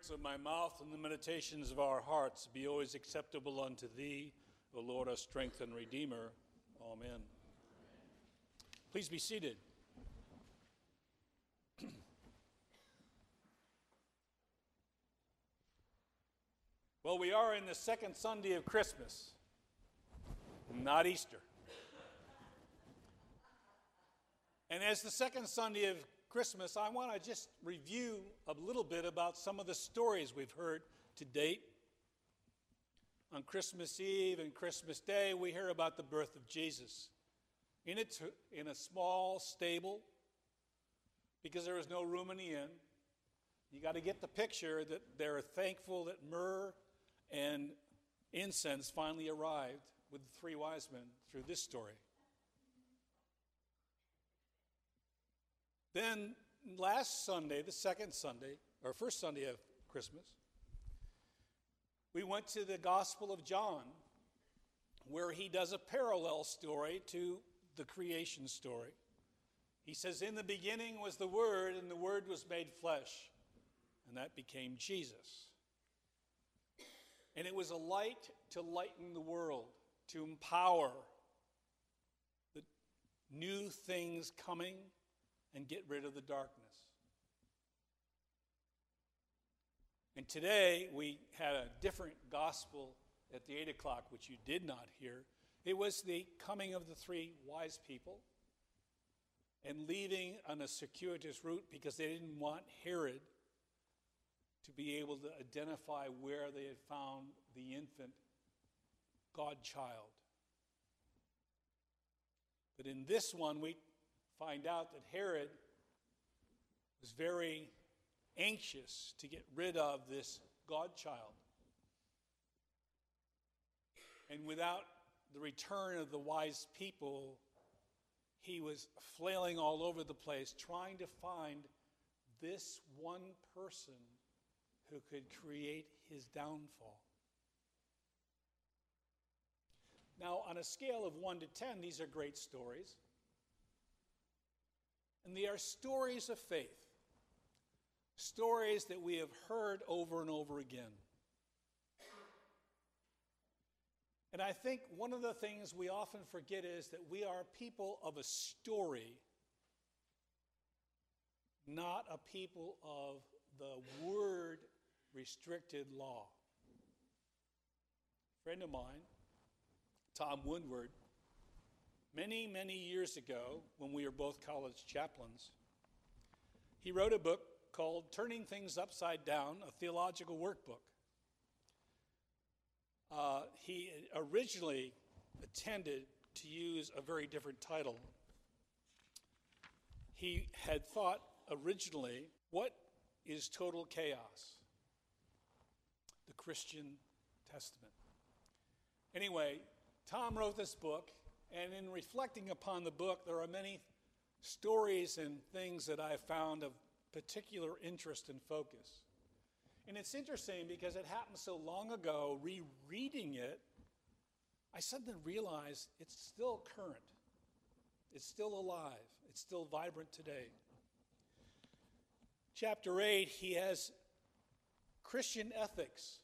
words of my mouth and the meditations of our hearts be always acceptable unto thee, O Lord, our strength and Redeemer. Amen. Please be seated. Well, we are in the second Sunday of Christmas, not Easter. And as the second Sunday of Christmas, I want to just review a little bit about some of the stories we've heard to date. On Christmas Eve and Christmas Day, we hear about the birth of Jesus in a small stable because there was no room in the inn. You got to get the picture that they're thankful that myrrh and incense finally arrived with the three wise men through this story. Then last Sunday, the second Sunday, or first Sunday of Christmas, we went to the Gospel of John, where he does a parallel story to the creation story. He says, "In the beginning was the Word, and the Word was made flesh, and that became Jesus. And it was a light to lighten the world, to empower the new things coming, and get rid of the darkness." And today we had a different gospel at the 8 o'clock, which you did not hear. It was the coming of the three wise people and leaving on a circuitous route because they didn't want Herod to be able to identify where they had found the infant God-child. But in this one, we find out that Herod was very anxious to get rid of this God-child. And without the return of the wise people, he was flailing all over the place trying to find this one person who could create his downfall. Now, on a scale of 1 to 10, these are great stories. And they are stories of faith, stories that we have heard over and over again. And I think one of the things we often forget is that we are people of a story, not a people of the word-restricted law. A friend of mine, Tom Woodward, many, many years ago, when we were both college chaplains, he wrote a book called Turning Things Upside Down, a theological workbook. He originally intended to use a very different title. He had thought originally, what is total chaos? The Christian Testament. Anyway, Tom wrote this book. And in reflecting upon the book, there are many stories and things that I found of particular interest and focus. And it's interesting because it happened so long ago, rereading it, I suddenly realized it's still current. It's still alive. It's still vibrant today. Chapter 8, he has Christian ethics.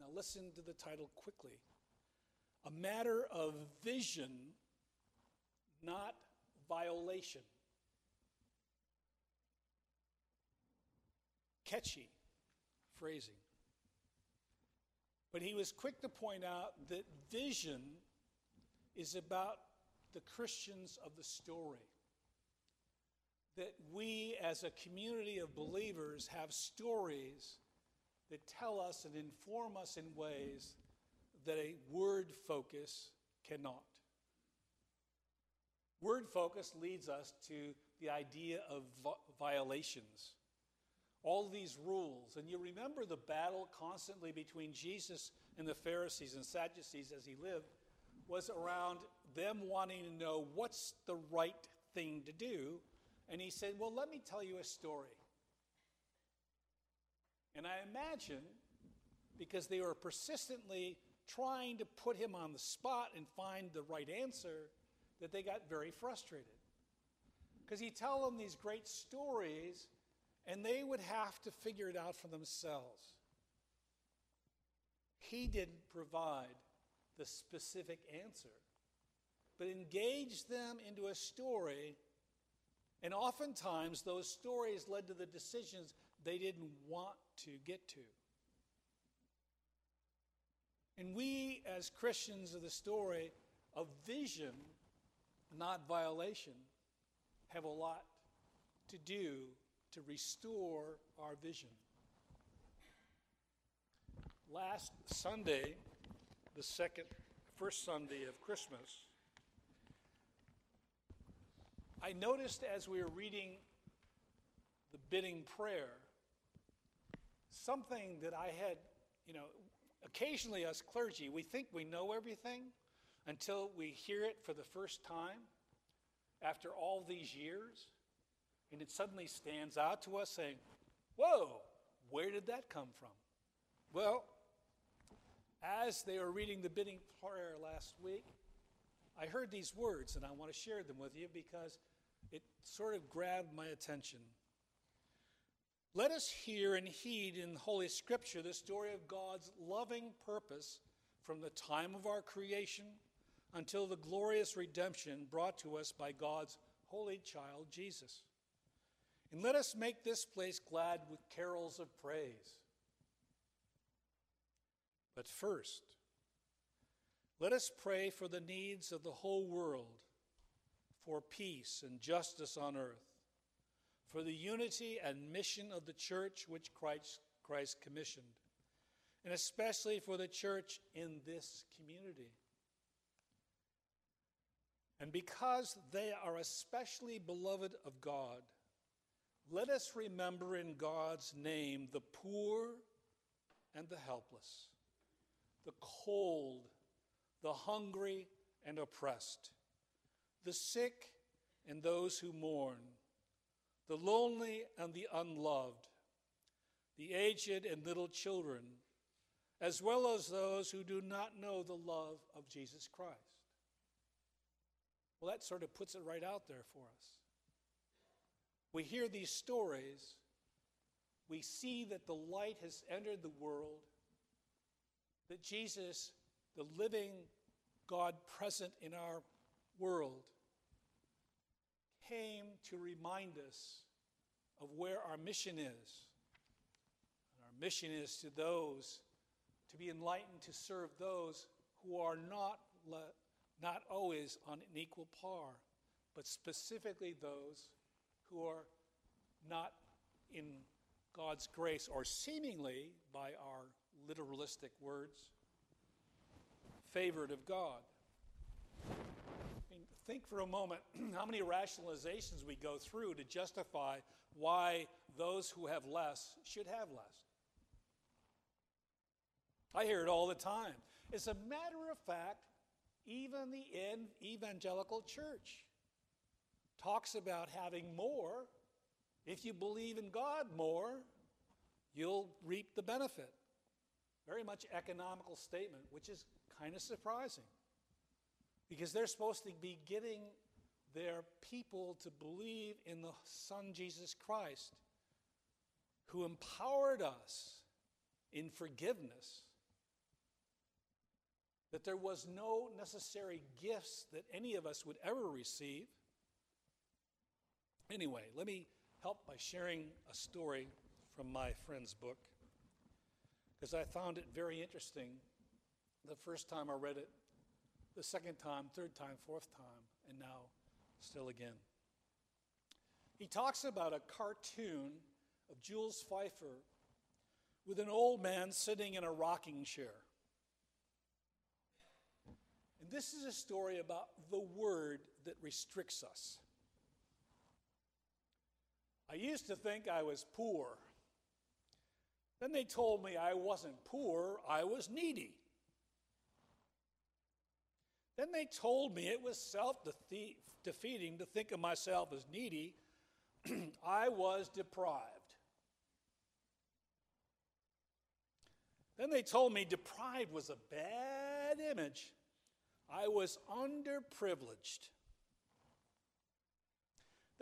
Now listen to the title quickly. A matter of vision, not violation. Catchy phrasing. But he was quick to point out that vision is about the Christians of the story. That we as a community of believers have stories that tell us and inform us in ways that a word focus cannot. Word focus leads us to the idea of violations. All these rules. And you remember the battle constantly between Jesus and the Pharisees and Sadducees as he lived was around them wanting to know what's the right thing to do. And he said, well, let me tell you a story. And I imagine because they were persistently trying to put him on the spot and find the right answer, that they got very frustrated. Because he tells them these great stories, and they would have to figure it out for themselves. He didn't provide the specific answer, but engaged them into a story, and oftentimes those stories led to the decisions they didn't want to get to. And we, as Christians of the story of vision, not violation, have a lot to do to restore our vision. Last Sunday, the first Sunday of Christmas, I noticed as we were reading the bidding prayer, something that I had, occasionally us clergy, we think we know everything until we hear it for the first time after all these years, and it suddenly stands out to us saying, whoa, where did that come from? Well, as they were reading the bidding prayer last week, I heard these words, and I want to share them with you because it sort of grabbed my attention. Let us hear and heed in Holy Scripture the story of God's loving purpose from the time of our creation until the glorious redemption brought to us by God's holy child, Jesus. And let us make this place glad with carols of praise. But first, let us pray for the needs of the whole world, for peace and justice on earth, for the unity and mission of the church which Christ commissioned, and especially for the church in this community. And because they are especially beloved of God, let us remember in God's name the poor and the helpless, the cold, the hungry and oppressed, the sick and those who mourn, the lonely and the unloved, the aged and little children, as well as those who do not know the love of Jesus Christ. Well, that sort of puts it right out there for us. We hear these stories. We see that the light has entered the world, that Jesus, the living God present in our world, came to remind us of where our mission is. And our mission is to those to be enlightened, to serve those who are not always on an equal par, but specifically those who are not in God's grace, or seemingly, by our literalistic words, favored of God. I mean, think for a moment how many rationalizations we go through to justify why those who have less should have less. I hear it all the time. As a matter of fact, even the evangelical church talks about having more. If you believe in God more, you'll reap the benefit. Very much economical statement, which is kind of surprising because they're supposed to be getting their people to believe in the Son Jesus Christ, who empowered us in forgiveness, that there was no necessary gifts that any of us would ever receive. Anyway, let me help by sharing a story from my friend's book, because I found it very interesting the first time I read it, the second time, third time, fourth time, and now still again. He talks about a cartoon of Jules Pfeiffer with an old man sitting in a rocking chair. And this is a story about the word that restricts us. I used to think I was poor. Then they told me I wasn't poor, I was needy. Then they told me it was self-defeating to think of myself as needy. I was deprived. Then they told me deprived was a bad image. I was underprivileged.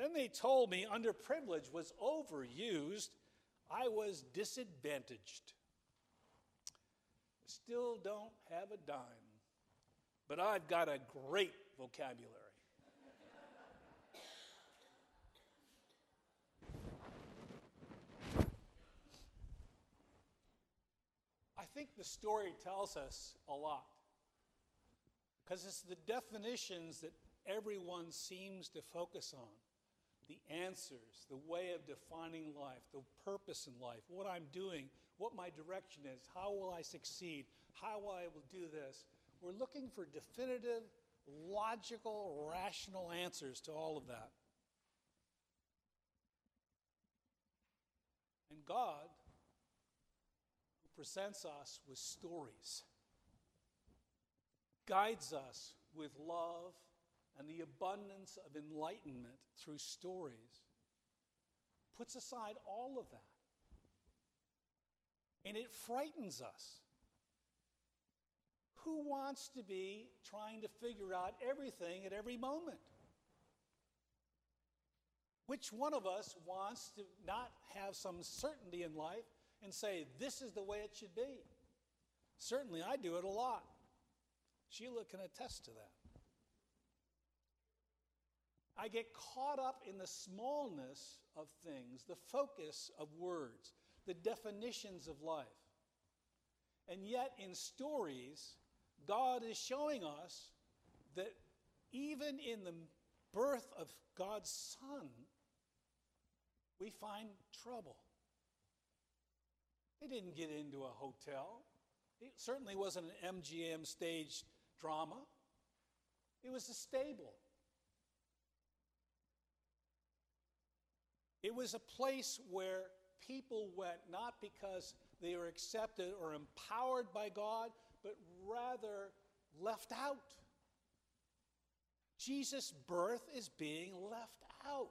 Then they told me underprivilege was overused. I was disadvantaged. Still don't have a dime, but I've got a great vocabulary. I think the story tells us a lot, because it's the definitions that everyone seems to focus on, the answers, the way of defining life, the purpose in life, what I'm doing, what my direction is, how will I succeed, how I will do this. We're looking for definitive, logical, rational answers to all of that. And God, who presents us with stories, guides us with love and the abundance of enlightenment through stories, puts aside all of that. And it frightens us. Who wants to be trying to figure out everything at every moment? Which one of us wants to not have some certainty in life and say, this is the way it should be? Certainly, I do it a lot. Sheila can attest to that. I get caught up in the smallness of things, the focus of words, the definitions of life. And yet in stories, God is showing us that even in the birth of God's Son, we find trouble. They didn't get into a hotel. It certainly wasn't an MGM staged drama. It was a stable. It was a place where people went not because they were accepted or empowered by God, but rather left out. Jesus' birth is being left out.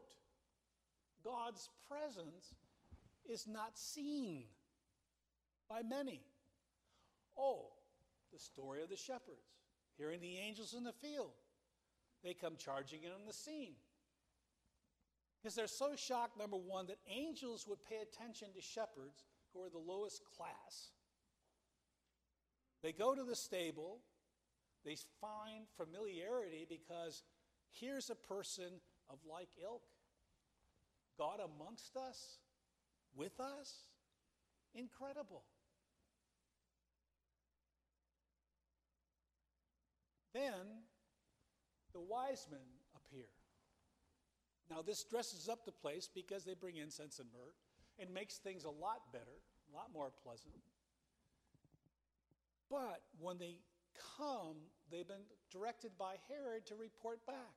God's presence is not seen by many. Oh, the story of the shepherds, hearing the angels in the field. They come charging in on the scene. Because they're so shocked, number one, that angels would pay attention to shepherds who are the lowest class. They go to the stable. They find familiarity because here's a person of like ilk. God amongst us, with us, incredible. Then the wise men appear. Now this dresses up the place because they bring incense and myrrh. It makes things a lot better, a lot more pleasant. But when they come, they've been directed by Herod to report back.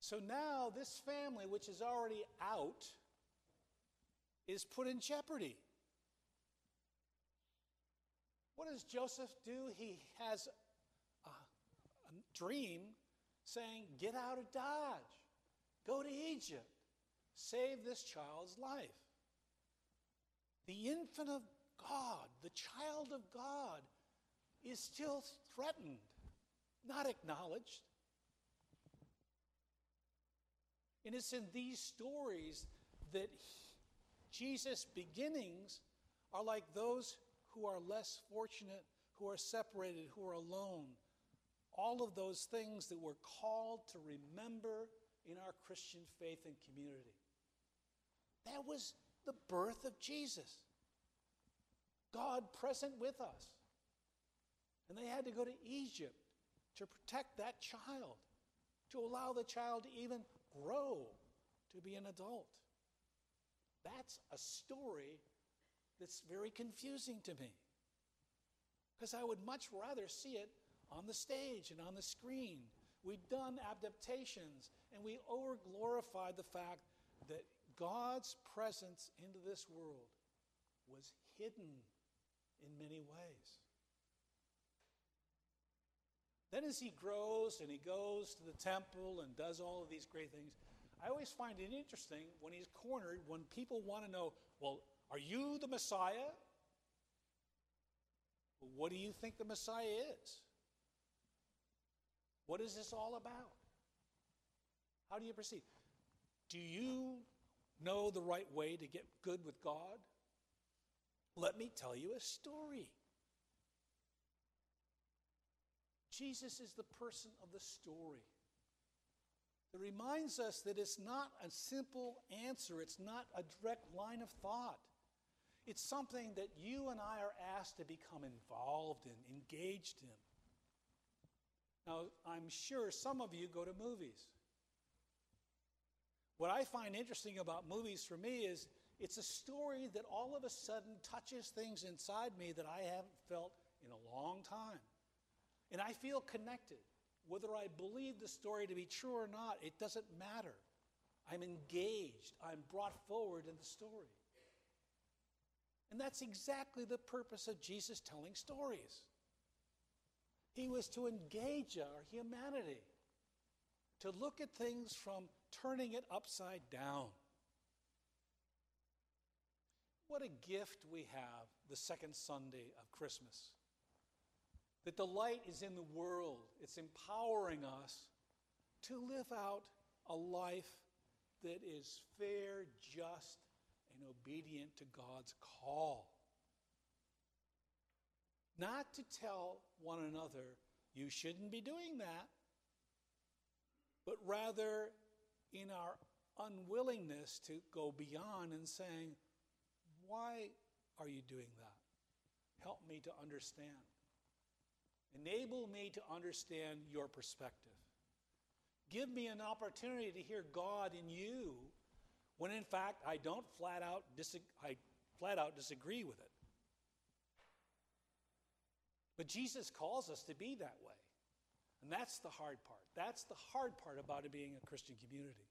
So now this family, which is already out, is put in jeopardy. What does Joseph do? He has a dream saying, get out of Dodge, go to Egypt. Save this child's life. The infant of God, the child of God, is still threatened, not acknowledged. And it's in these stories that Jesus' beginnings are like those who are less fortunate, who are separated, who are alone. All of those things that we're called to remember in our Christian faith and community. That was the birth of Jesus. God present with us. And they had to go to Egypt to protect that child, to allow the child to even grow, to be an adult. That's a story that's very confusing to me, because I would much rather see it on the stage and on the screen. We've done adaptations, and we over-glorified the fact that God's presence into this world was hidden in many ways. Then as he grows and he goes to the temple and does all of these great things, I always find it interesting when he's cornered, when people want to know, well, are you the Messiah? Well, what do you think the Messiah is? What is this all about? How How do you proceed? Do you know the right way to get good with God? Let me tell you a story. Jesus is the person of the story. It reminds us that it's not a simple answer. It's not a direct line of thought. It's something that you and I are asked to become involved in, engaged in. Now, I'm sure some of you go to movies. What I find interesting about movies for me is it's a story that all of a sudden touches things inside me that I haven't felt in a long time. And I feel connected. Whether I believe the story to be true or not, it doesn't matter. I'm engaged. I'm brought forward in the story. And that's exactly the purpose of Jesus telling stories. He was to engage our humanity, to look at things from turning it upside down. What a gift we have the second Sunday of Christmas. That the light is in the world. It's empowering us to live out a life that is fair, just, and obedient to God's call. Not to tell one another, you shouldn't be doing that, but rather in our unwillingness to go beyond and saying, why are you doing that? Help me to understand. Enable me to understand your perspective. Give me an opportunity to hear God in you when, in fact, I don't flat out disagree with it. But Jesus calls us to be that way. And that's the hard part. That's the hard part about it being a Christian community.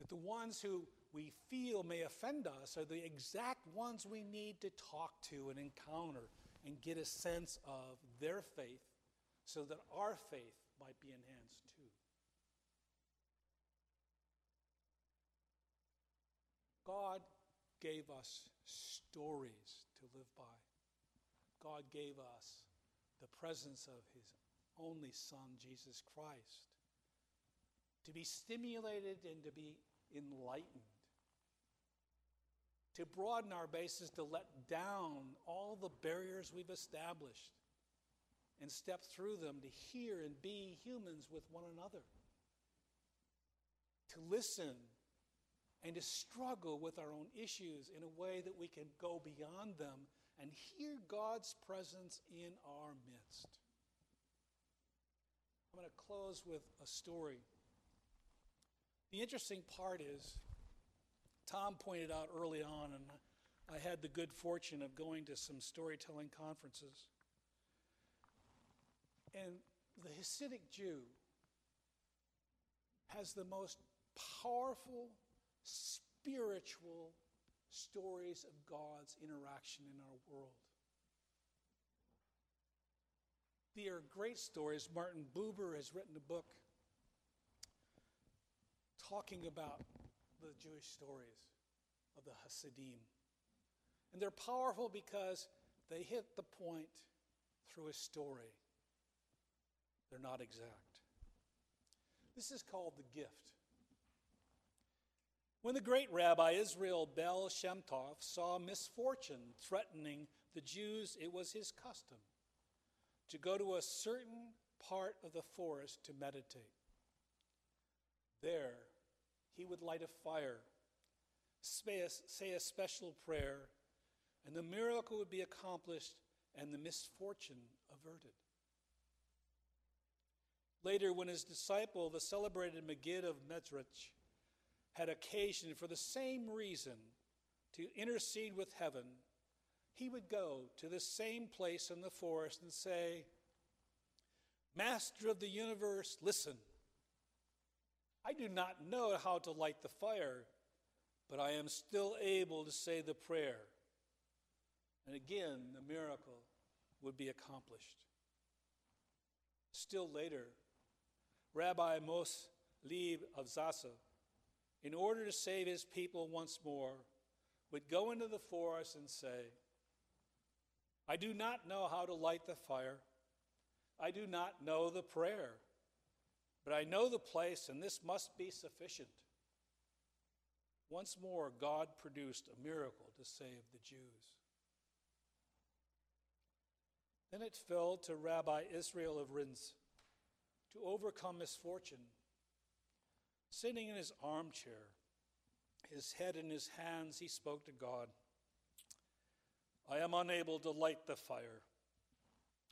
That the ones who we feel may offend us are the exact ones we need to talk to and encounter and get a sense of their faith so that our faith might be enhanced too. God gave us stories to live by. God gave us the presence of his only Son, Jesus Christ, to be stimulated and to be enlightened, to broaden our bases, to let down all the barriers we've established and step through them, to hear and be humans with one another, to listen and to struggle with our own issues in a way that we can go beyond them and hear God's presence in our midst. I'm going to close with a story. The interesting part is, Tom pointed out early on, and I had the good fortune of going to some storytelling conferences. And the Hasidic Jew has the most powerful spiritual stories of God's interaction in our world. They are great stories. Martin Buber has written a book talking about the Jewish stories of the Hasidim. And they're powerful because they hit the point through a story. They're not exact. This is called The Gift. When the great Rabbi Israel Bel Shem Tov saw misfortune threatening the Jews, it was his custom to go to a certain part of the forest to meditate. There, he would light a fire, say a special prayer, and the miracle would be accomplished and the misfortune averted. Later, when his disciple, the celebrated Magid of Medzritch, had occasion for the same reason to intercede with heaven, he would go to the same place in the forest and say, Master of the universe, listen. I do not know how to light the fire, but I am still able to say the prayer. And again, the miracle would be accomplished. Still later, Rabbi Moshe Leib of Zasa, in order to save his people once more, would go into the forest and say, I do not know how to light the fire. I do not know the prayer. but I know the place, and this must be sufficient. Once more, God produced a miracle to save the Jews. Then it fell to Rabbi Israel of Rinz to overcome misfortune. Sitting in his armchair, his head in his hands, he spoke to God. I am unable to light the fire.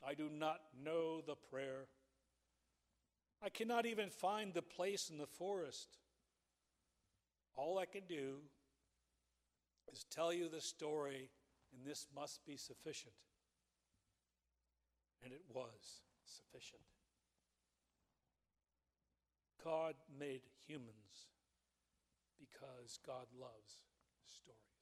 I do not know the prayer. I cannot even find the place in the forest. All I can do is tell you the story, and this must be sufficient. And it was sufficient. God made humans because God loves stories.